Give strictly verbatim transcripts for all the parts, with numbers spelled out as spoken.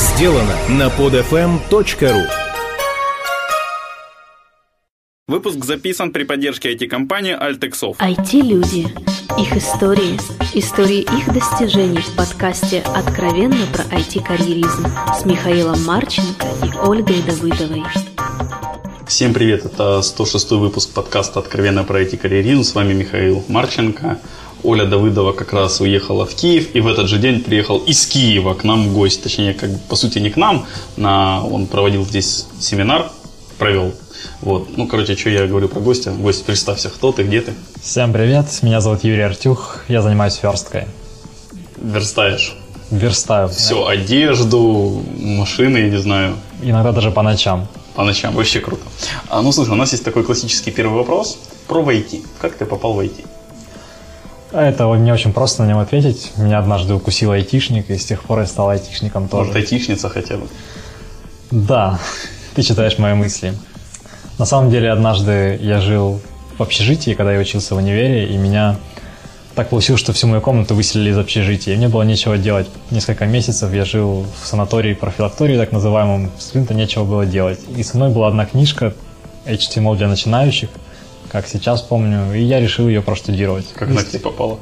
Сделано на подфм точка ру. Выпуск записан при поддержке ай ти-компании AltexSoft. ай ти-люди, их истории, истории их достижений в подкасте «Откровенно про ай ти-карьеризм» с Михаилом Марченко и Ольгой Давыдовой. Всем привет, это сто шестой выпуск подкаста «Откровенно про ай ти-карьеризм». С вами Михаил Марченко. Оля Давыдова как раз уехала в Киев, и в этот же день приехал из Киева к нам гость. Точнее, как бы, по сути, не к нам, на... он проводил здесь семинар, провел. Вот. Ну, короче, что я говорю про гостя? Гость, представься, кто ты, где ты? Всем привет, меня зовут Юрий Артюх, я занимаюсь версткой. Верстаешь? Верстаю. Все, одежду, машины, я не знаю. Иногда даже по ночам. По ночам, вообще круто. А, ну, слушай, у нас есть такой классический первый вопрос про ай ти. Как ты попал в ай ти? Это мне очень просто на него ответить. Меня однажды укусил айтишник, и с тех пор я стал айтишником тоже. Может, айтишница хотя бы? Да, ты читаешь мои мысли. На самом деле, однажды я жил в общежитии, когда я учился в универе, и меня так получилось, что всю мою комнату выселили из общежития, и мне было нечего делать. Несколько месяцев я жил в санатории-профилактории, так называемом, с кем-то нечего было делать. И со мной была одна книжка эйч ти эм эл для начинающих, как сейчас помню, и я решил ее проштудировать. Как она к тебе попала?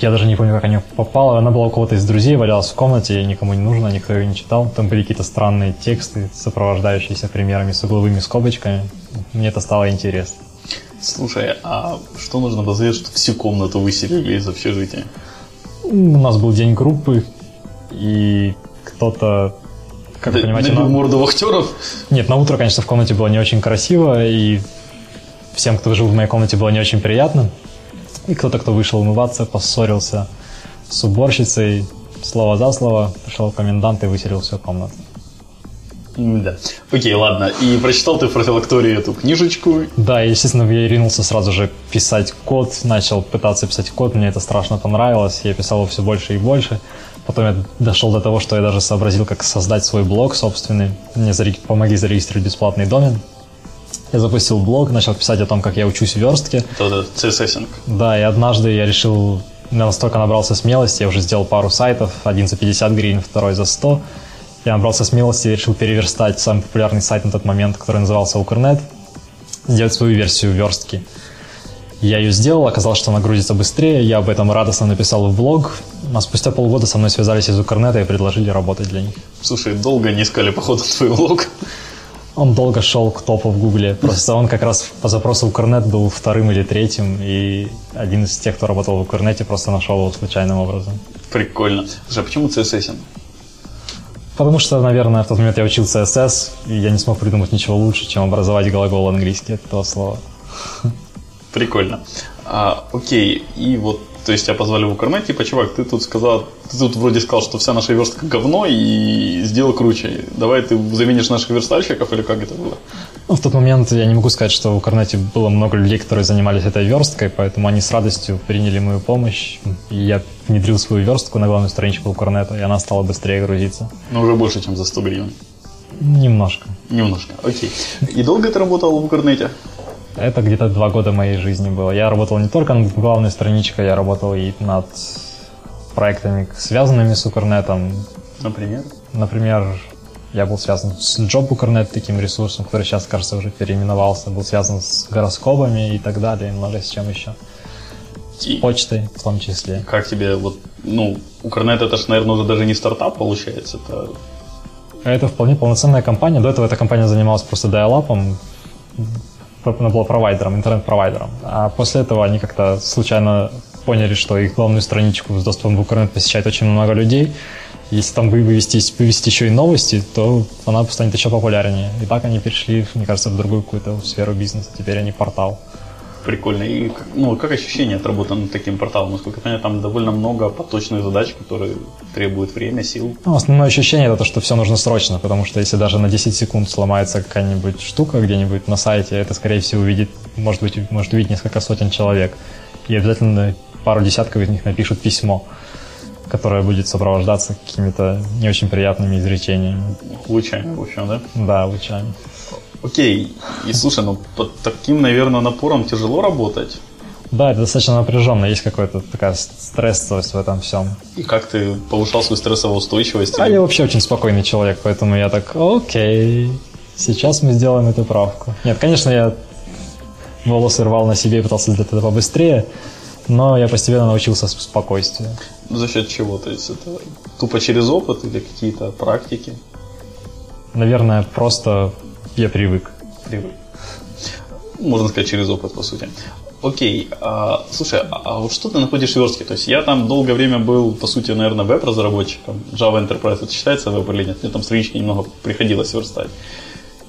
Я даже не помню, как она попала. Она была у кого-то из друзей, валялась в комнате, никому не нужна, никто ее не читал. Там были какие-то странные тексты, сопровождающиеся примерами с угловыми скобочками. Мне это стало интересно. Слушай, а что нужно доказать, что всю комнату выселили из общежития? У нас был день группы, и кто-то... Как вы понимаете, на... морду вахтеров? Нет, на утро, конечно, в комнате было не очень красиво, и всем, кто жил в моей комнате, было не очень приятно. И кто-то, кто вышел умываться, поссорился с уборщицей, слово за слово, пришел комендант и выселил всю комнату. Да. Окей, ладно. И прочитал ты в профилактории эту книжечку? Да, естественно, я ринулся сразу же писать код, начал пытаться писать код, мне это страшно понравилось, я писал его все больше и больше. Потом я дошел до того, что я даже сообразил, как создать свой блог собственный. Мне зареги- помогли зарегистрировать бесплатный домен. Я запустил блог, начал писать о том, как я учусь в верстке. Это си эс эс-инг. Да, и однажды я решил, настолько набрался смелости, я уже сделал пару сайтов, один за пятьдесят гривен, второй за сто. Я набрался смелости и решил переверстать самый популярный сайт на тот момент, который назывался Укр точка нет, сделать свою версию верстки. Я ее сделал, оказалось, что она грузится быстрее, я об этом радостно написал в блог, а спустя полгода со мной связались из Укр точка нет и предложили работать для них. Слушай, долго не искали, походу, твой блог? Он долго шел к топу в Гугле, просто он как раз по запросу Укр точка нет был вторым или третьим, и один из тех, кто работал в Укр точка нет, просто нашел его случайным образом. Прикольно. Слушай, а почему си эс эс? Потому что, наверное, в тот момент я учил си эс эс, и я не смог придумать ничего лучше, чем образовать глагол английский от этого слова. Прикольно. А, окей, и вот, то есть тебя позвали в Укр точка нет, типа, чувак, ты тут сказал, ты тут вроде сказал, что вся наша верстка говно, и сделал круче. Давай ты заменишь наших верстальщиков, или как это было? Ну, в тот момент я не могу сказать, что в Укр точка нет было много людей, которые занимались этой версткой, поэтому они с радостью приняли мою помощь, и я внедрил свою верстку на главную страничку Укр точка нет, и она стала быстрее грузиться. Но уже больше, чем за сто гривен. Немножко. Немножко, окей. И долго ты работал в Укр точка нет? Это где-то два года моей жизни было. Я работал не только над главной страничкой, я работал и над проектами, связанными с Укр точка нет. Например? Например, я был связан с Job UkrNet, таким ресурсом, который сейчас, кажется, уже переименовался. Был связан с гороскопами и так далее, и много с чем еще. И... С почтой в том числе. Как тебе, вот, ну, Укр точка нет это же, наверное, уже даже не стартап получается. Это... это вполне полноценная компания. До этого эта компания занималась просто dial-up-ом. Она была провайдером, интернет-провайдером. А после этого они как-то случайно поняли, что их главную страничку с доступом в Укр точка нет посещает очень много людей. Если там вывести, вывести еще и новости, то она станет еще популярнее. И так они перешли, мне кажется, в другую какую-то сферу бизнеса. Теперь они портал. Прикольно. И ну, как ощущение от работы над таким порталом? Насколько я понимаю, там довольно много поточных задач, которые требуют время, сил. Ну, основное ощущение это то, что все нужно срочно, потому что если даже на десять секунд сломается какая-нибудь штука где-нибудь на сайте, это, скорее всего, увидит, может быть, может увидеть несколько сотен человек. И обязательно пару десятков из них напишут письмо, которое будет сопровождаться какими-то не очень приятными изречениями. Лучами, в общем, да? Да, лучами. Окей, и слушай, ну под таким, наверное, напором тяжело работать. Да, это достаточно напряженно, есть какая-то такая стрессовость в этом всем. И как ты повышал свою стрессовую устойчивость? А или... я вообще очень спокойный человек, поэтому я так, окей, сейчас мы сделаем эту правку. Нет, конечно, я волосы рвал на себе и пытался сделать это побыстрее, но я постепенно научился спокойствию. За счет чего? То есть это тупо через опыт или какие-то практики? Наверное, просто я привык. Привык. Можно сказать, через опыт, по сути. Окей, а, слушай, а что ты находишь в верстке? То есть я там долгое время был, по сути, наверное, веб-разработчиком. Java Enterprise, это считается веб или нет? Мне там странички немного приходилось верстать.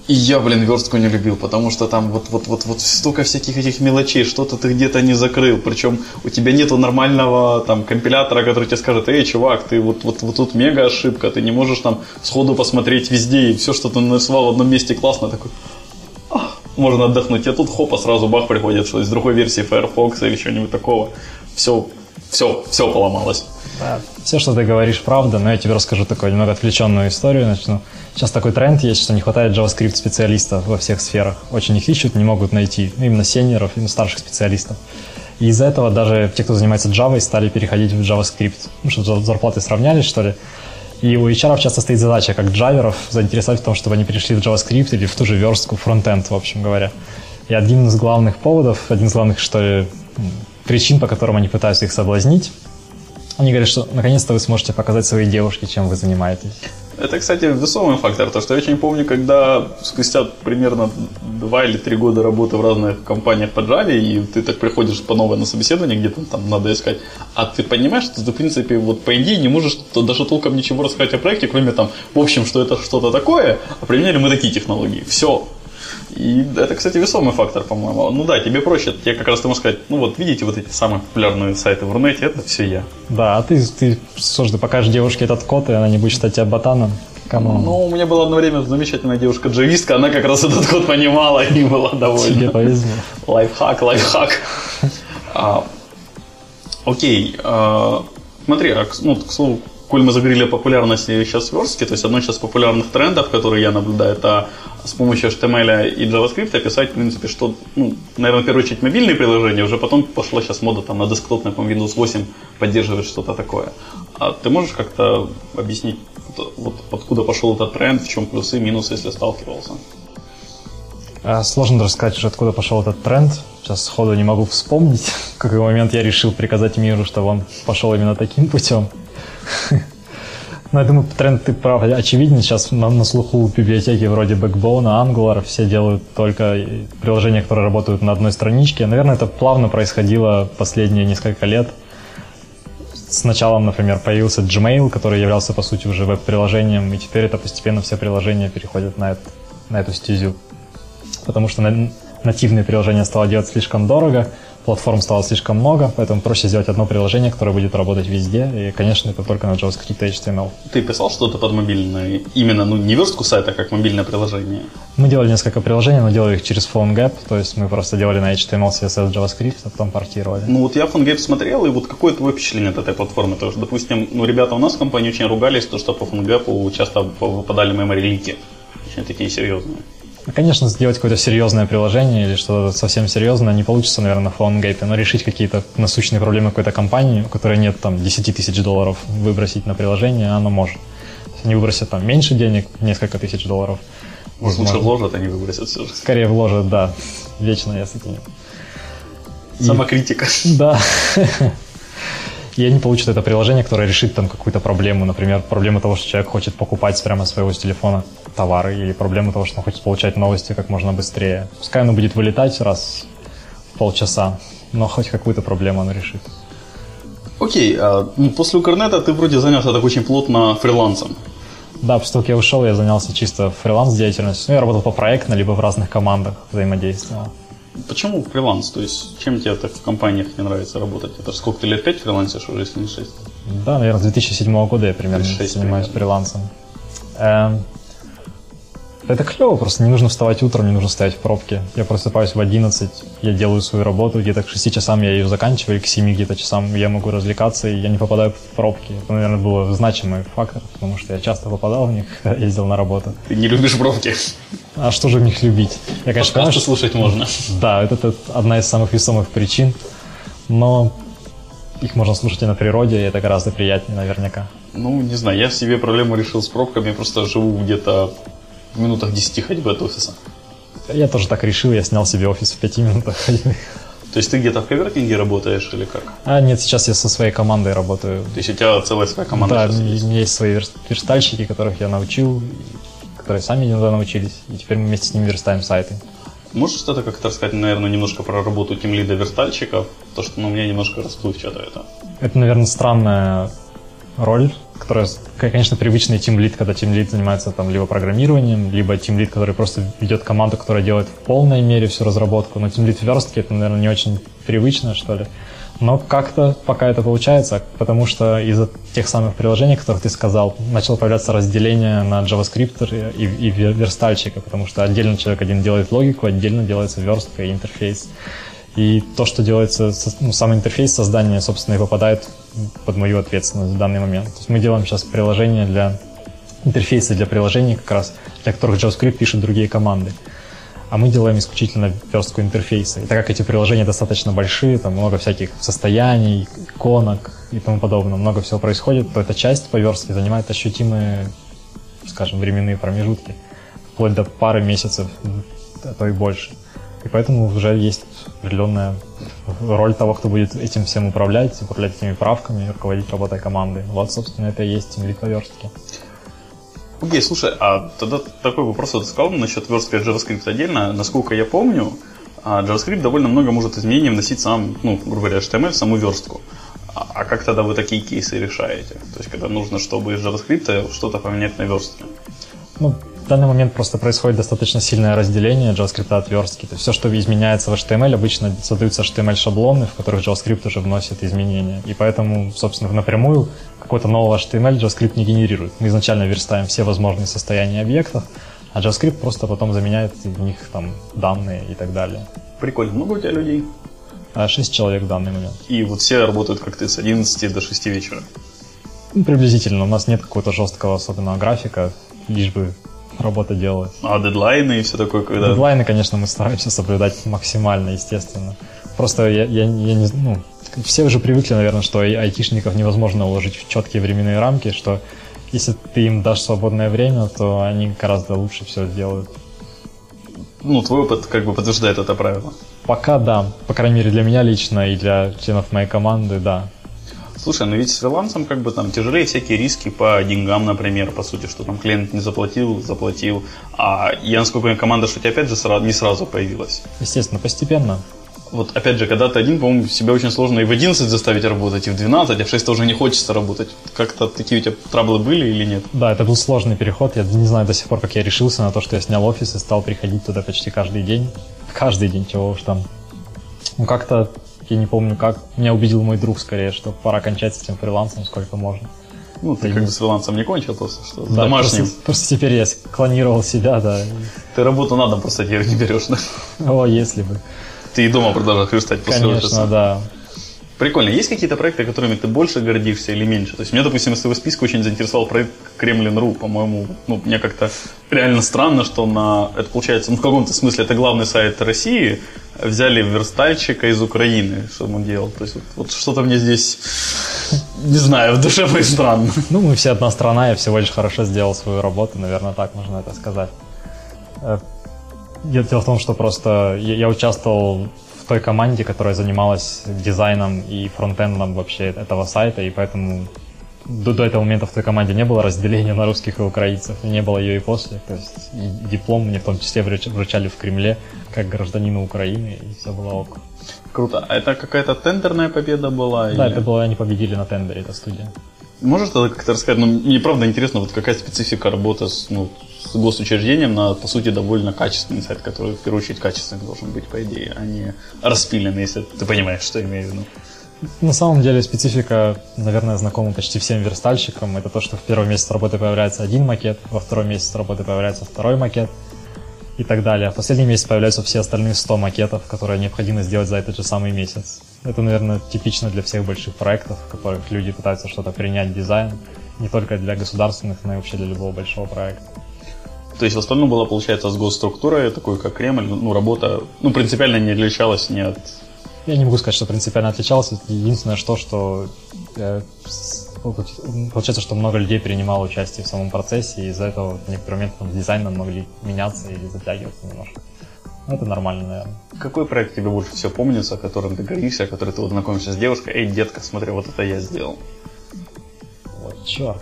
И я, блин, верстку не любил, потому что там вот, вот, вот, вот столько всяких этих мелочей, что-то ты где-то не закрыл, причем у тебя нету нормального там компилятора, который тебе скажет: эй, чувак, ты вот, вот, вот тут мега ошибка, ты не можешь там сходу посмотреть везде, и все, что ты нарисовал в одном месте классно, такой, ах, можно отдохнуть, а тут хопа, сразу бах, приходит, что из другой версии Firefox или чего-нибудь такого, все, все, все поломалось. Да. Все, что ты говоришь, правда, но я тебе расскажу такую немного отвлеченную историю. Начну. Сейчас такой тренд есть, что не хватает JavaScript-специалистов во всех сферах. Очень их ищут, не могут найти. Ну, именно сеньоров, именно старших специалистов. И из-за этого даже те, кто занимается Java, стали переходить в JavaScript. Ну, чтобы зарплаты сравнялись, что ли. И у эйч ар часто стоит задача, как джаверов, заинтересовать в том, чтобы они перешли в JavaScript или в ту же верстку, фронтенд, в общем говоря. И один из главных поводов, один из главных, что ли, причин, по которым они пытаются их соблазнить, они говорят, что наконец-то вы сможете показать своей девушке, чем вы занимаетесь. Это, кстати, весомый фактор, потому что я очень помню, когда спустя примерно два или три года работы в разных компаниях по Java, и ты так приходишь по новой на собеседование, где-то там надо искать, а ты понимаешь, что ты, в принципе, вот по идее не можешь даже толком ничего рассказать о проекте, кроме там, в общем, что это что-то такое, а применяли мы такие технологии, все. И это, кстати, весомый фактор, по-моему. Ну да, тебе проще, тебе как раз ты можешь сказать, ну вот видите вот эти самые популярные сайты в Рунете, это все я. Да, а ты, ты, что ж, ты покажешь девушке этот код, и она не будет считать тебя ботаном? Камон. Ну, у меня была одно время замечательная девушка-джавистка, она как раз этот код понимала и была довольна. Тебе повезло. Лайфхак, лайфхак. а, окей, а, смотри, а, ну, к слову, коль мы заговорили о популярности сейчас верстки, то есть одно из популярных трендов, которые я наблюдаю, это с помощью эйч ти эм эль и JavaScript писать, в принципе, что, ну, наверное, в первую очередь мобильные приложения, уже потом пошла сейчас мода там на десктопной, по Windows восемь поддерживать что-то такое. А ты можешь как-то объяснить, вот, откуда пошел этот тренд, в чем плюсы, минусы, если сталкивался? Сложно даже сказать уже, откуда пошел этот тренд. Сейчас сходу не могу вспомнить, в какой момент я решил приказать миру, чтобы он пошел именно таким путем. Ну, я думаю, тренд, ты прав, очевиден. Сейчас на, на слуху в библиотеке вроде Backbone, Angular, все делают только приложения, которые работают на одной страничке. Наверное, это плавно происходило последние несколько лет. Сначала, например, появился Gmail, который являлся, по сути, уже веб-приложением, и теперь это постепенно все приложения переходят на, это, на эту стезю. Потому что на, нативные приложения стало делать слишком дорого, платформ стало слишком много, поэтому проще сделать одно приложение, которое будет работать везде, и, конечно, это только на JavaScript и эйч ти эм эль. Ты писал что-то под мобильное, именно, ну, не верстку сайта, как мобильное приложение? Мы делали несколько приложений, но делали их через PhoneGap, то есть мы просто делали на эйч ти эм эль, си эс эс, JavaScript, а потом портировали. Ну вот я PhoneGap смотрел, и вот какое твое впечатление от этой платформы? Потому что, допустим, ну, ребята у нас в компании очень ругались, то, что по PhoneGap часто выпадали memory-лики, очень такие серьезные. Конечно, сделать какое-то серьезное приложение или что-то совсем серьезное не получится, наверное, на PhoneGap, но решить какие-то насущные проблемы какой-то компании, у которой нет там десять тысяч долларов выбросить на приложение, она может. Если они выбросят там меньше денег, несколько тысяч долларов. Может, лучше вложат, а не выбросят все же. Скорее вложат, да. Вечно я с этим. И... Самокритика. Да. И они получат это приложение, которое решит там какую-то проблему, например, проблему того, что человек хочет покупать прямо своего с телефона товары, или проблему того, что он хочет получать новости как можно быстрее. Пускай оно будет вылетать раз в полчаса, но хоть какую-то проблему оно решит. Окей, а после Укрнета ты вроде занялся так очень плотно фрилансом. Да, после того, как я ушел, я занялся чисто фриланс-деятельностью. Ну, я работал по проектно, либо в разных командах взаимодействовал. Почему фриланс? То есть чем тебе так в компаниях не нравится работать? Это же сколько ты лет, пять фрилансишь уже, если не шесть? Да, наверное, с две тысячи седьмого года я примерно шесть, занимаюсь примерно. фрилансом. Эм, это клево, просто не нужно вставать утром, не нужно стоять в пробке. Я просыпаюсь в одиннадцать, я делаю свою работу, где-то к шести часам я ее заканчиваю, и к семи где-то часам я могу развлекаться, и я не попадаю в пробки. Это, наверное, был значимый фактор, потому что я часто попадал в них, когда ездил на работу. Ты не любишь пробки? А что же в них любить? Я, конечно, подкасты понимаю, слушать что... можно. Да, это, это одна из самых весомых причин. но их можно слушать и на природе, и это гораздо приятнее наверняка. Ну, не знаю, я себе проблему решил с пробками, я просто живу где-то в минутах десяти ходьбы от офиса. Я тоже так решил, я снял себе офис в пяти минутах ходьбы. То есть ты где-то в коворкинге работаешь или как? А, нет, сейчас я со своей командой работаю. То есть у тебя целая своя команда? Да, есть? есть свои верстальщики, которых я научил, которые сами иногда научились, и теперь мы вместе с ними верстаем сайты. Можешь что-то как-то рассказать, наверное, немножко про работу тимлида верстальщиков? То, что ну, у меня немножко расплывчато это. Это, наверное, странная роль, которая, конечно, привычный тимлид, когда тимлид занимается там либо программированием, либо тимлид, который просто ведет команду, которая делает в полной мере всю разработку. Но тимлид верстки это, наверное, не очень привычно, что ли. Но как-то пока это получается, потому что из-за тех самых приложений, которых ты сказал, начало появляться разделение на JavaScript и, и верстальщика, потому что отдельно человек один делает логику, отдельно делается верстка и интерфейс. И то, что делается, ну, сам интерфейс создания, собственно, и попадает под мою ответственность в данный момент. То есть мы делаем сейчас приложение для интерфейса для приложений, как раз для которых JavaScript пишут другие команды. А мы делаем исключительно верстку интерфейса. И так как эти приложения достаточно большие, там много всяких состояний, иконок и тому подобное, много всего происходит, то эта часть по верстке занимает ощутимые, скажем, временные промежутки, вплоть до пары месяцев, а то и больше. И поэтому уже есть определенная роль того, кто будет этим всем управлять, управлять этими правками, руководить работой команды. Вот, собственно, это и есть тимлид по верстке. Окей, okay, слушай, а тогда такой вопрос вот сказал насчет верстки и JavaScript отдельно. Насколько я помню, JavaScript довольно много может изменений вносить сам, ну, грубо говоря, эйч ти эм эль в саму верстку. А как тогда вы такие кейсы решаете? То есть, когда нужно, чтобы из JavaScript что-то поменять на верстке? Ну, в данный момент просто происходит достаточно сильное разделение JavaScript от верстки. То есть все, что изменяется в эйч ти эм эль, обычно создаются эйч ти эм эль-шаблоны, в которых JavaScript уже вносит изменения. И поэтому, собственно, напрямую какой-то новый эйч ти эм эль JavaScript не генерирует. Мы изначально верстаем все возможные состояния объектов, а JavaScript просто потом заменяет в них там данные и так далее. Прикольно. Много у тебя людей? Шесть человек в данный момент. И вот все работают как ты с одиннадцати до шести вечера? Ну, приблизительно. У нас нет какого-то жесткого особенного графика, лишь бы работа делает. А дедлайны и все такое, когда... Дедлайны, конечно, мы стараемся соблюдать максимально, естественно. Просто я, я, я не... Ну, все уже привыкли, наверное, что айтишников невозможно уложить в четкие временные рамки, что если ты им дашь свободное время, то они гораздо лучше все сделают. Ну, твой опыт как бы подтверждает это правило. Пока да. По крайней мере, для меня лично и для членов моей команды, да. Слушай, ну ведь с фрилансом как бы там тяжелее всякие риски по деньгам, например, по сути, что там клиент не заплатил, заплатил. А я, насколько я команда, что у тебя опять же сразу, не сразу появилась. Естественно, постепенно. Вот опять же, когда ты один, по-моему, себя очень сложно и в одиннадцать заставить работать, и в двенадцать, а в шесть уже не хочется работать. Как-то такие у тебя траблы были или нет? Да, это был сложный переход. Я не знаю до сих пор, как я решился на то, что я снял офис и стал приходить туда почти каждый день. Каждый день, чего уж там. Ну как-то... Я не помню как. Меня убедил мой друг скорее, что пора кончать с этим фрилансом сколько можно. Ну, ты и... как бы с фрилансом не кончил, просто что да, домашним. Просто, просто теперь я клонировал себя, да. Ты работу на дом просто теперь не берешь, да? О, если бы. Ты и дома продолжал хлестать после офиса. Конечно, да. Прикольно. Есть какие-то проекты, которыми ты больше гордишься или меньше? То есть меня, допустим, из твоего списка очень заинтересовал проект Kremlin.ru, по-моему. Ну, мне как-то реально странно, что на... это получается, ну, в каком-то смысле это главный сайт России, взяли верстальщика из Украины, что он делал. То есть вот, вот что-то мне здесь, не знаю, в душе будет странно. Ну, мы все одна страна, я всего лишь хорошо сделал свою работу, наверное, так можно это сказать. Дело в том, что просто я участвовал в той команде, которая занималась дизайном и фронтендом вообще этого сайта, и поэтому до, до этого момента в той команде не было разделения на русских и украинцев, и не было ее и после. То есть и диплом мне в том числе вручали в Кремле как гражданину Украины, и все было ок. Круто. А это какая-то тендерная победа была? Да, или... это было, они победили на тендере, эта студия. Можешь тогда как-то рассказать, ну, мне правда интересно, вот какая специфика работы с, ну, с госучреждением на, по сути, довольно качественный сайт, который, в первую очередь, качественный должен быть, по идее, а не распиленный, если ты понимаешь, что я имею в виду. На самом деле специфика, наверное, знакома почти всем верстальщикам. Это то, что в первый месяц работы появляется один макет, во второй месяц работы появляется второй макет и так далее. А в последний месяц появляются все остальные сто макетов, которые необходимо сделать за этот же самый месяц. Это, наверное, типично для всех больших проектов, в которых люди пытаются что-то принять дизайн, не только для государственных, но и вообще для любого большого проекта. То есть в основном была, получается, с госструктурой, такой как Кремль, ну, работа ну, принципиально не отличалась ни от Я не могу сказать, что принципиально отличалось. Единственное, что, что э, получается, что много людей принимало участие в самом процессе, и из-за этого в некоторый момент там, дизайн нам могли меняться или затягиваться немножко. Ну, это нормально, наверное. Какой проект тебе больше всего помнится, о котором ты горишься, о котором ты вот знакомишься с девушкой? Эй, детка, смотри, вот это я сделал. Вот черт.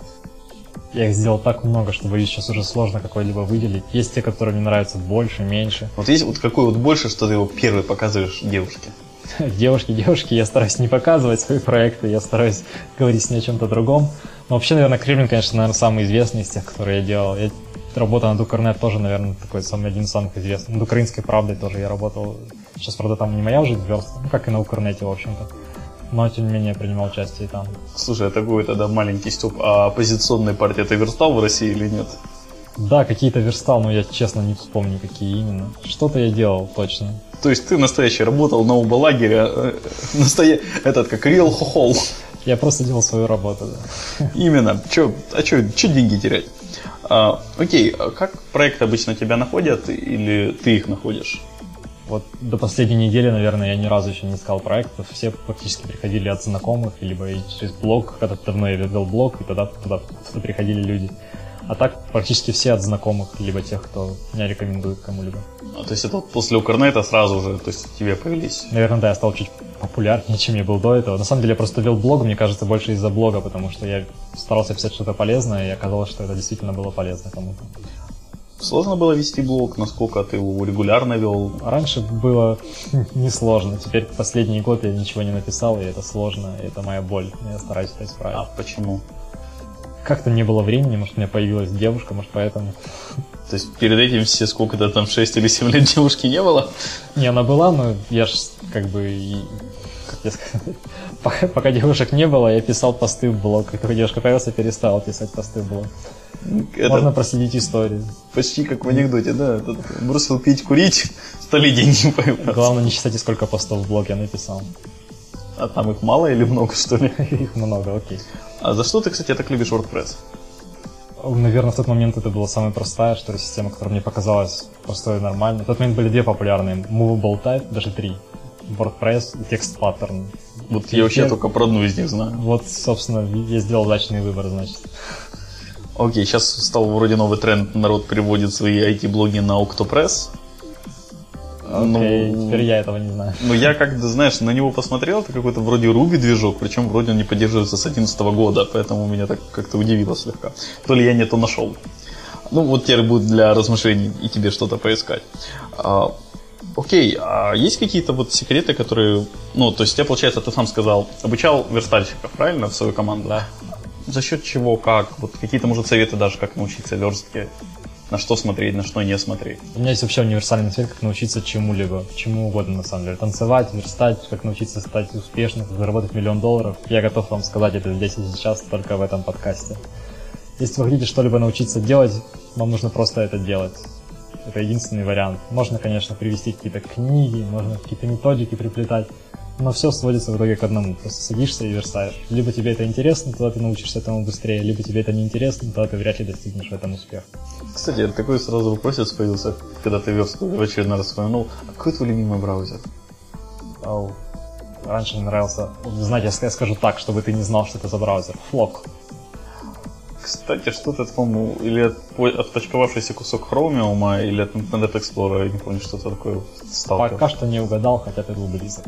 Я их сделал так много, что, боюсь, сейчас уже сложно какой-либо выделить. Есть те, которые мне нравятся больше, меньше. Вот есть вот какой вот больше, что ты его первый показываешь девушке? Девушки, девушки, я стараюсь не показывать свои проекты, я стараюсь говорить с ней о чем-то другом. Но вообще, наверное, Kremlin, конечно, наверное, самый известный из тех, которые я делал. Я... Работа над Укр точка нет тоже, наверное, такой самый один из самых известных. Над «Украинской правдой» тоже я работал. Сейчас, правда, там не моя уже верстка, ну, как и на Укр точка нет, в общем-то. Но, тем не менее, принимал участие и там. Слушай, а такой тогда маленький стёб. А оппозиционные партии ты верстал в России или нет? Да, какие-то верстал, но я, честно, не вспомню, какие именно. Что-то я делал точно. То есть ты настоящий работал на оба лагеря, настоя... этот, как real хохол. Я просто делал свою работу, да. Именно. Че, а что, че деньги терять? А, окей, а как проекты обычно тебя находят или ты их находишь? Вот до последней недели, наверное, я ни разу еще не искал проектов. Все практически приходили от знакомых, либо через блог. Когда-то давно я вел блог, и тогда туда приходили люди. А так практически все от знакомых, либо тех, кто меня рекомендует кому-либо. А, то есть это после Укрнета сразу же, то есть тебе появились? Наверное, да, я стал чуть популярнее, чем я был до этого. На самом деле я просто вел блог, мне кажется, больше из-за блога, потому что я старался писать что-то полезное, и оказалось, что это действительно было полезно кому-то. Сложно было вести блог, насколько ты его регулярно вел? Раньше было несложно, теперь последний год я ничего не написал, и это сложно, и это моя боль, я стараюсь это исправить. А почему? Как-то не было времени, может, у меня появилась девушка, может, поэтому... То есть перед этим все сколько-то там шесть или семь лет девушки не было? Не, она была, но я ж как бы... Как я сказал, пока, пока девушек не было, я писал посты в блог. Как только девушка появилась, я перестал писать посты в блог. Это можно проследить историю. Почти как в анекдоте, да. Тут бросил пить, курить, стали деньги появляться. Главное, не считайте, сколько постов в блог я написал. А там их мало или много, что ли? Их много, окей. А за что ты, кстати, так любишь WordPress? Наверное, в тот момент это была самая простая, что ли, система, которая мне показалась простой и нормальной. В тот момент были две популярные. Movable Type, даже три. WordPress и Text Pattern. Вот и я вообще я... только про одну из них знаю. Вот, собственно, я сделал удачный выбор, значит. Окей, сейчас стал вроде новый тренд. Народ переводит свои ай ти-блоги на Octopress. Окей, ну, теперь я этого не знаю. Ну, я как-то, знаешь, на него посмотрел, это какой-то вроде Ruby движок, причем вроде он не поддерживается с две тысячи одиннадцатого года, поэтому меня так как-то удивило слегка. То ли я не то нашел. Ну, вот теперь будет для размышлений и тебе что-то поискать. А, окей, а есть какие-то вот секреты, которые... Ну, то есть, я, получается, ты сам сказал, обучал верстальщиков, правильно, в свою команду? Да. За счет чего, как? Вот какие-то, может, советы даже, как научиться верстке? На что смотреть, на что не смотреть. У меня есть вообще универсальный совет, как научиться чему-либо, чему угодно на самом деле. Танцевать, верстать, как научиться стать успешным, заработать миллион долларов. Я готов вам сказать это здесь и сейчас, только в этом подкасте. Если вы хотите что-либо научиться делать, вам нужно просто это делать. Это единственный вариант. Можно, конечно, привести какие-то книги, можно какие-то методики приплетать, но все сводится в итоге к одному. Просто садишься и верстаешь. Либо тебе это интересно, тогда ты научишься этому быстрее, либо тебе это неинтересно, тогда ты вряд ли достигнешь в этом успеха. Кстати, такой сразу вопросец появился, когда ты верстку в очередной раз вспоминал. А какой твой любимый браузер? Ау. Раньше мне нравился... Знаете, я скажу так, чтобы ты не знал, что это за браузер. Флок. Кстати, что-то, по-моему, или отпочковавшийся кусок хромиума, или от Internet Explorer, я не помню, что-то такое сталкивался. Пока что не угадал, хотя ты был близок.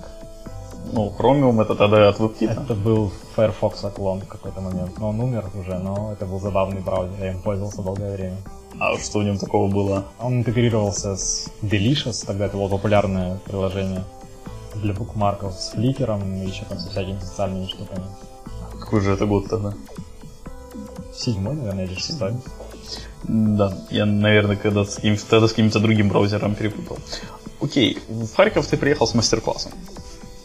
Ну, Chromium это тогда от WebKit. Это был Firefox клон в какой-то момент. Но он умер уже, но это был забавный браузер, я им пользовался долгое время. А что в нем такого было? Он интегрировался с Delicious, тогда это было популярное приложение для букмарков с Flickr и еще там со всякими социальными штуками. Какой же это год тогда? Седьмой, наверное, или шестой. Да, я, наверное, когда с тогда с каким-то другим браузером перепутал. Окей, в Харьков ты приехал с мастер-классом.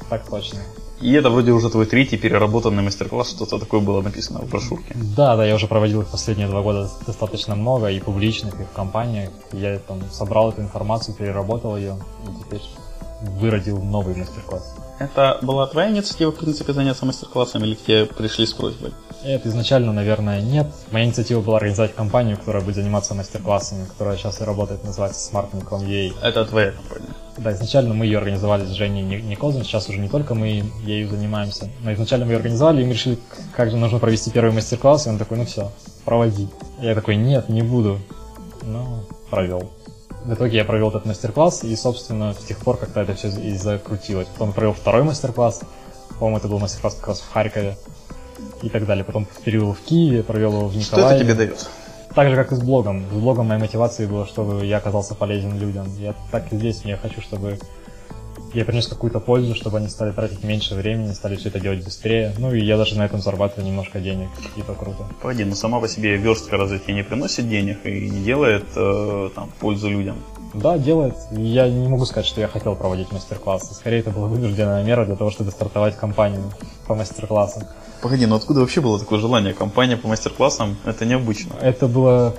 Так точно. И это вроде уже твой третий переработанный мастер-класс, что-то такое было написано в брошюрке. Да, да, я уже проводил их последние два года достаточно много, и публичных, и в компаниях. Я там собрал эту информацию, переработал ее, и теперь выродил новый мастер-класс. Это была твоя инициатива, в принципе, заняться мастер-классом, или к тебе пришли с просьбой? Это изначально, наверное, нет. Моя инициатива была организовать компанию, которая будет заниматься мастер-классами, которая сейчас и работает, называется Smartening точка ком точка ua. Это твоя компания? Да, изначально мы ее организовали с Женей Некозным, сейчас уже не только мы ею занимаемся, но изначально мы ее организовали, и мы решили, как же нужно провести первый мастер-класс, и он такой, ну все, проводи. Я такой, нет, не буду, но провел. В итоге я провел этот мастер-класс, и, собственно, с тех пор как-то это все и закрутилось. Потом провел второй мастер-класс, по-моему, это был мастер-класс как раз в Харькове и так далее. Потом провел его в Киеве, провел его в Николаеве. Что это тебе дает? Так же, как и с блогом. С блогом моей мотивацией было, чтобы я оказался полезен людям. Я так и здесь, я хочу, чтобы я принес какую-то пользу, чтобы они стали тратить меньше времени, стали все это делать быстрее. Ну и я даже на этом зарабатываю немножко денег, и это круто. Погоди, но сама по себе верстка развития не приносит денег и не делает э, там, пользу людям? Да, делает. Я не могу сказать, что я хотел проводить мастер-классы. Скорее, это была вынужденная мера для того, чтобы стартовать кампанию по мастер-классам. Погоди, но откуда вообще было такое желание? Компания по мастер-классам – это необычно. Это было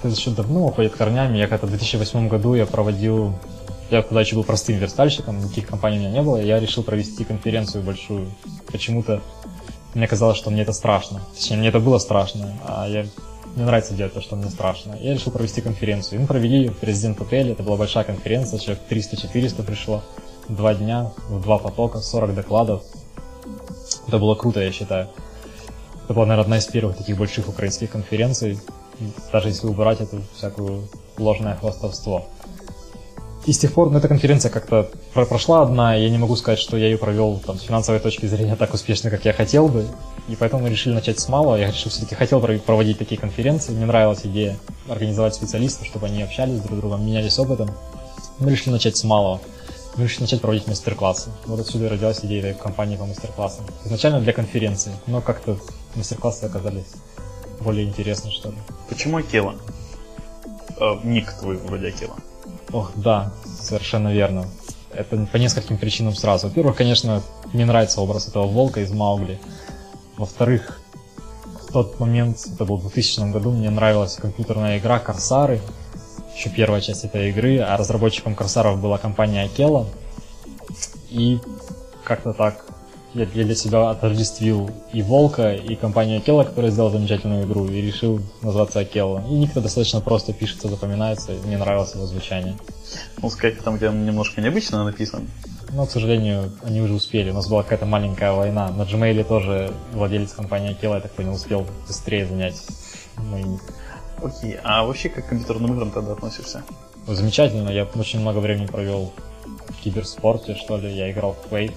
это еще давно, поет корнями. Я когда-то в две тысячи восьмом году я проводил, я тогда еще был простым верстальщиком, никаких компаний у меня не было, и я решил провести конференцию большую. Почему-то мне казалось, что мне это страшно. Точнее, мне это было страшно, а я, мне нравится делать то, что мне страшно. Я решил провести конференцию. И мы провели в резидент-отеле, это была большая конференция, человек триста-четыреста пришло, два дня, два потока, сорок докладов. Это было круто, я считаю. Это была, наверное, одна из первых таких больших украинских конференций, даже если убрать эту всякую ложное хвастовство. И с тех пор, ну, эта конференция как-то прошла одна, и я не могу сказать, что я ее провел там, с финансовой точки зрения так успешно, как я хотел бы. И поэтому мы решили начать с малого. Я решил, все-таки хотел проводить такие конференции. Мне нравилась идея организовать специалистов, чтобы они общались друг с другом, менялись опытом. Мы решили начать с малого. Мы решили начать проводить мастер-классы. Вот отсюда и родилась идея этой компании по мастер-классам. Изначально для конференции, но как-то мастер-классы оказались более интересны, что ли. Почему Акела? Э, ник твой вроде Акела. Ох, да, совершенно верно. Это по нескольким причинам сразу. Во-первых, конечно, мне нравится образ этого волка из Маугли. Во-вторых, в тот момент, это был в двухтысячном году, мне нравилась компьютерная игра «Корсары». Еще первая часть этой игры, а разработчиком «Корсаров» была компания «Акела». И как-то так я для себя отождествил и «Волка», и компанию «Акела», которая сделала замечательную игру, и решил назваться «Акела». И никто достаточно просто пишется, запоминается, и мне нравилось его звучание. Ну, скайпе там где немножко необычно написано. Но, к сожалению, они уже успели. У нас была какая-то маленькая война. На Gmail тоже владелец компании «Акела», я так понял, успел быстрее занять мой ник. Окей, а вообще как к компьютерным играм тогда относишься? Замечательно, я очень много времени провел в киберспорте, что ли, я играл в Quake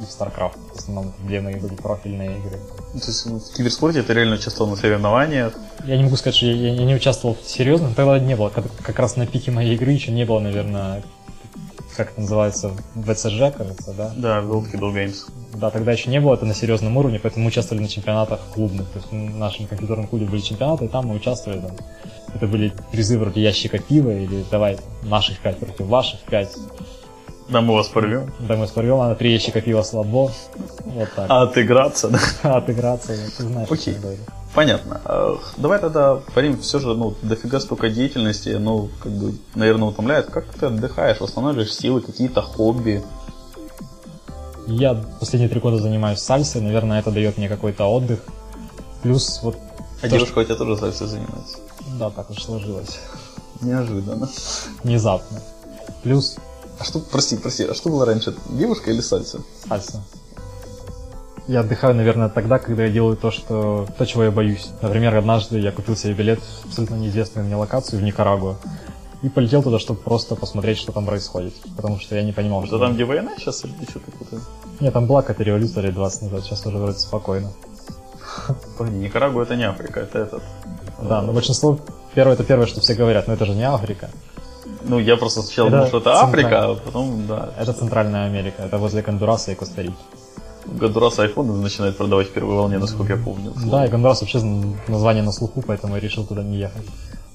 и в StarCraft, в основном, где мои были профильные игры. То есть в киберспорте ты реально участвовал на соревнованиях? Я не могу сказать, что я, я, я не участвовал серьезно, тогда не было, как, как раз на пике моей игры еще не было, наверное, как это называется, вэ цэ жэ, кажется, да? Да, World Kibble Games. Да, тогда еще не было это на серьезном уровне, поэтому мы участвовали на чемпионатах клубных. То есть в нашем компьютерном клубе были чемпионаты, и там мы участвовали. Там. Это были призы вроде ящика пива или давай наших пять против ваших пять. Да мы вас порвем. Да мы вас порвем, а на три ящика пива слабо. Вот так. А отыграться, да? А отыграться, ты знаешь. Окей, понятно. Давай тогда парень, все же, ну, дофига столько деятельности, ну, как бы, наверное, утомляет. Как ты отдыхаешь, восстанавливаешь силы, какие-то хобби? Я последние три года занимаюсь сальсой, наверное, это дает мне какой-то отдых. Плюс вот... А девушка что... у тебя тоже сальсой занимается? Да, так уж сложилось. Неожиданно. Внезапно. Плюс... А что, прости, прости, а что было раньше, девушка или сальса? Сальса. Я отдыхаю, наверное, тогда, когда я делаю то, что, то, чего я боюсь. Например, однажды я купил себе билет в абсолютно неизвестную мне локацию в Никарагуа и полетел туда, чтобы просто посмотреть, что там происходит, потому что я не понимал, это что... Это там, где война сейчас или что-то какое-то? Нет, там была какая-то революция лет двадцать назад, сейчас уже вроде спокойно. Погоди, Никарагуа это не Африка, это этот... Да, но большинство... Первое, это первое, что все говорят, но это же не Африка. Ну, я просто сначала думал, что это Африка, а потом, да. Это Центральная Америка, это возле Гондураса и Коста-Рики. Гондурас айфон начинает продавать в первой волне, насколько я помню. Да, и Гондурас вообще название на слуху, поэтому я решил туда не ехать.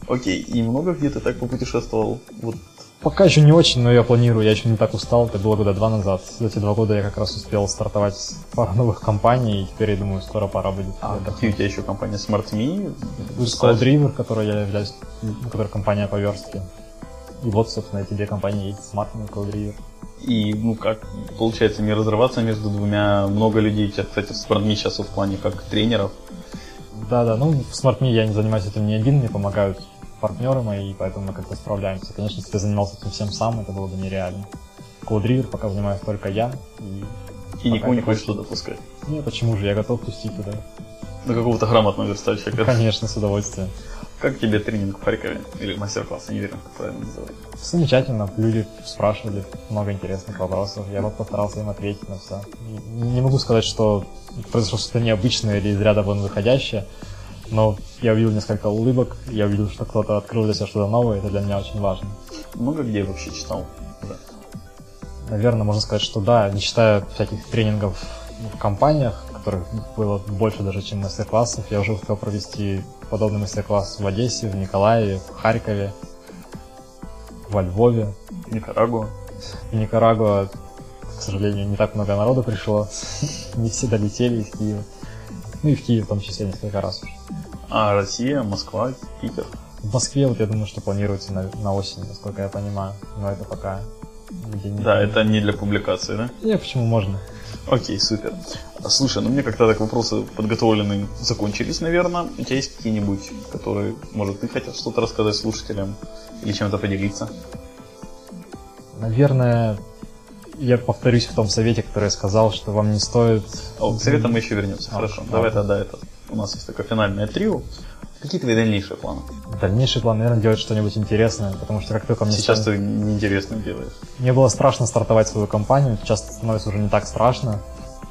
Окей, и много где ты так попутешествовал? Вот. Пока еще не очень, но я планирую, я еще не так устал, это было года два назад. За эти два года я как раз успел стартовать пару новых компаний, и теперь, я думаю, скоро пора будет. А какие у тебя еще компании? SmartMe? CloudRiver, которой я являюсь, которая компания по верстке. И вот, собственно, эти две компании есть, Smartening и CloudRiver. И, ну, как получается не разрываться между двумя, много людей, кстати, в SmartMe сейчас в плане как тренеров. Да-да, ну, в SmartMe я не занимаюсь этим не один, мне помогают партнеры мои, и поэтому мы как-то справляемся. Конечно, если ты занимался этим всем сам, это было бы нереально. CloudRiver пока занимаюсь только я. И, и никому не хочешь туда пускать? Нет, почему же, я готов пустить туда. До какого-то грамотного верстальщика. Конечно, с удовольствием. Как тебе тренинг в Харькове? Или мастер-класс, я не уверен, как правильно называть. Замечательно, люди спрашивали много интересных вопросов, я вот постарался им ответить на все. Не могу сказать, что произошло что-то необычное или из ряда вон выходящее, но я увидел несколько улыбок, я увидел, что кто-то открыл для себя что-то новое, это для меня очень важно. Много где вообще читал? Да. Наверное, можно сказать, что да, не считая всяких тренингов в компаниях, которых было больше даже, чем мастер-классов, я уже успел провести подобный мастер-класс в Одессе, в Николаеве, в Харькове, во Львове. В Никарагуа. В Никарагуа, к сожалению, не так много народу пришло. Не все долетели из Киева. Ну и в Киеве в том числе несколько раз. А Россия, Москва, Питер? В Москве, вот я думаю, что планируется на, на осень, насколько я понимаю. Но это пока... Не... Да, это не для публикации, да? Нет, почему можно. Окей, супер. Слушай, ну мне как-то так вопросы подготовленные закончились, наверное. У тебя есть какие-нибудь, которые, может, ты хотел что-то рассказать слушателям или чем-то поделиться? Наверное, я повторюсь в том совете, который я сказал, что вам не стоит... О, к советам мы еще вернемся, а, хорошо. А, Давай а, тогда это. У нас есть такое финальное трио. Какие твои дальнейшие планы? Дальнейшие планы, наверное, делать что-нибудь интересное, потому что как только мне... Сейчас стан... ты неинтересное делаешь. Мне было страшно стартовать свою компанию, сейчас становится уже не так страшно,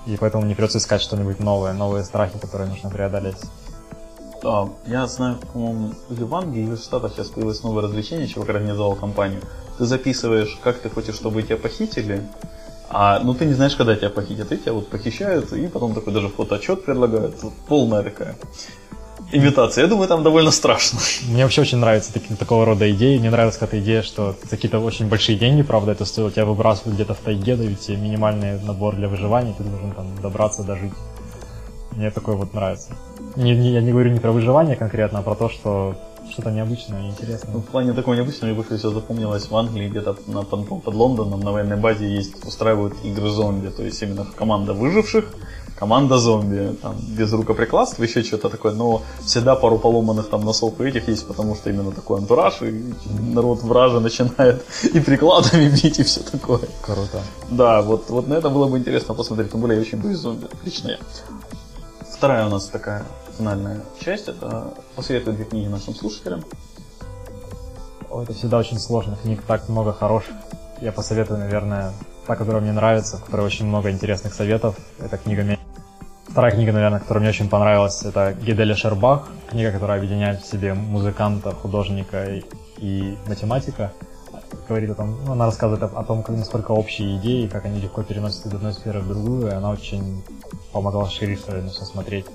и поэтому мне придется искать что-нибудь новое, новые страхи, которые нужно преодолеть. Да, я знаю, по-моему, в Евангелии и в Штатах сейчас появилось новое развлечение, чувак организовал компанию. Ты записываешь, как ты хочешь, чтобы тебя похитили, а, ну ты не знаешь, когда тебя похитят, и тебя вот похищают, и потом такой даже фотоотчет предлагают, вот, полная такая... Имитация, я думаю, там довольно страшно. Мне вообще очень нравятся такие, такого рода идеи. Мне нравится какая-то идея, что какие-то очень большие деньги, правда, это стоило. Тебя выбрасывают где-то в тайге, дают тебе минимальный набор для выживания, ты должен там добраться, дожить. Мне такое вот нравится. Не, не, я не говорю не про выживание конкретно, а про то, что что-то необычное и интересное. Ну, в плане такого необычного, мне больше всего запомнилось в Англии, где-то на, под, под Лондоном на военной базе есть, устраивают игры зомби, то есть именно команда выживших. Команда зомби, там, без рукоприкладства, еще что-то такое, но всегда пару поломанных там носов у этих есть, потому что именно такой антураж, и народ вража начинает и прикладами бить, и все такое. Круто. Да, вот, вот на это было бы интересно посмотреть, тем более я очень боюсь зомби, лично я. Вторая у нас такая финальная часть, это посоветую две книги нашим слушателям. О, это всегда очень сложно, книг так много хороших, я посоветую, наверное, та, которая мне нравится, в которой очень много интересных советов, это книга меня. Вторая книга, наверное, которая мне очень понравилась, это «Гедель, Эшер, Бах», книга, которая объединяет в себе музыканта, художника и математика. Говорит о том, она рассказывает о том, насколько общие идеи, как они легко переносятся из одной сферы в другую, и она очень помогла шире все смотреть.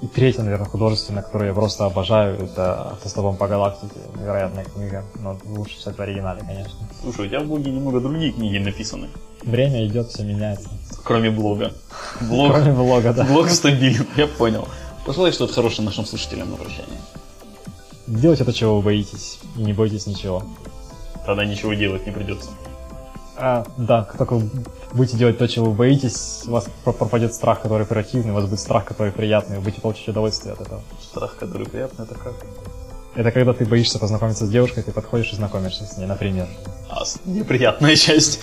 И третья, наверное, художественная, которую я просто обожаю, это «Автостопом по галактике». Невероятная книга, но лучше всего в оригинале, конечно. Слушай, у тебя в блоге немного другие книги написаны. Время идет, все меняется. Кроме блога. Блог, Кроме блога, да. Блог стабилен, я понял. Пожелай что-то хорошее нашим слушателям на прощание. Делайте это, чего вы боитесь, и не бойтесь ничего. Тогда ничего делать не придется. А, да, как только вы будете делать то, чего вы боитесь, у вас пропадет страх, который противный, у вас будет страх, который приятный, вы будете получать удовольствие от этого. Страх, который приятный, это как? Это когда ты боишься познакомиться с девушкой, ты подходишь и знакомишься с ней, например. А, неприятная часть.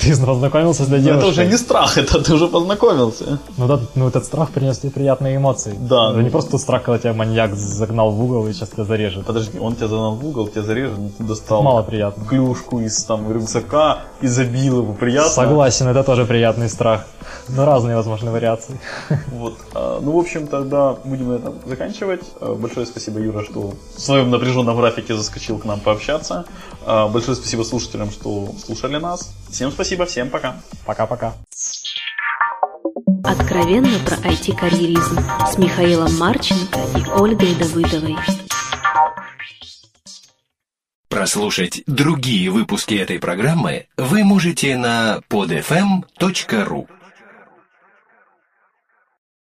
Ты познакомился с этой девушкой. Это уже не страх, это ты уже познакомился. Ну да, ну этот страх принес тебе приятные эмоции. Да. Это не просто тот страх, когда тебя маньяк загнал в угол и сейчас тебя зарежет. Подожди, он тебя загнал в угол, тебя зарежет, но ты достал мало приятно. Клюшку из там рюкзака и забил его, приятно. Согласен, это тоже приятный страх. Но разные возможные вариации. Вот. Ну, в общем, тогда будем на этом заканчивать. Большое спасибо, Юра, что в своем напряженном графике заскочил к нам пообщаться. Большое спасибо слушателям, что слушали нас. Всем спасибо, всем пока. Пока-пока. Откровенно про ай ти-карьеризм с Михаилом Марченко и Ольгой Давыдовой. Прослушать другие выпуски этой программы вы можете на подфм точка ру.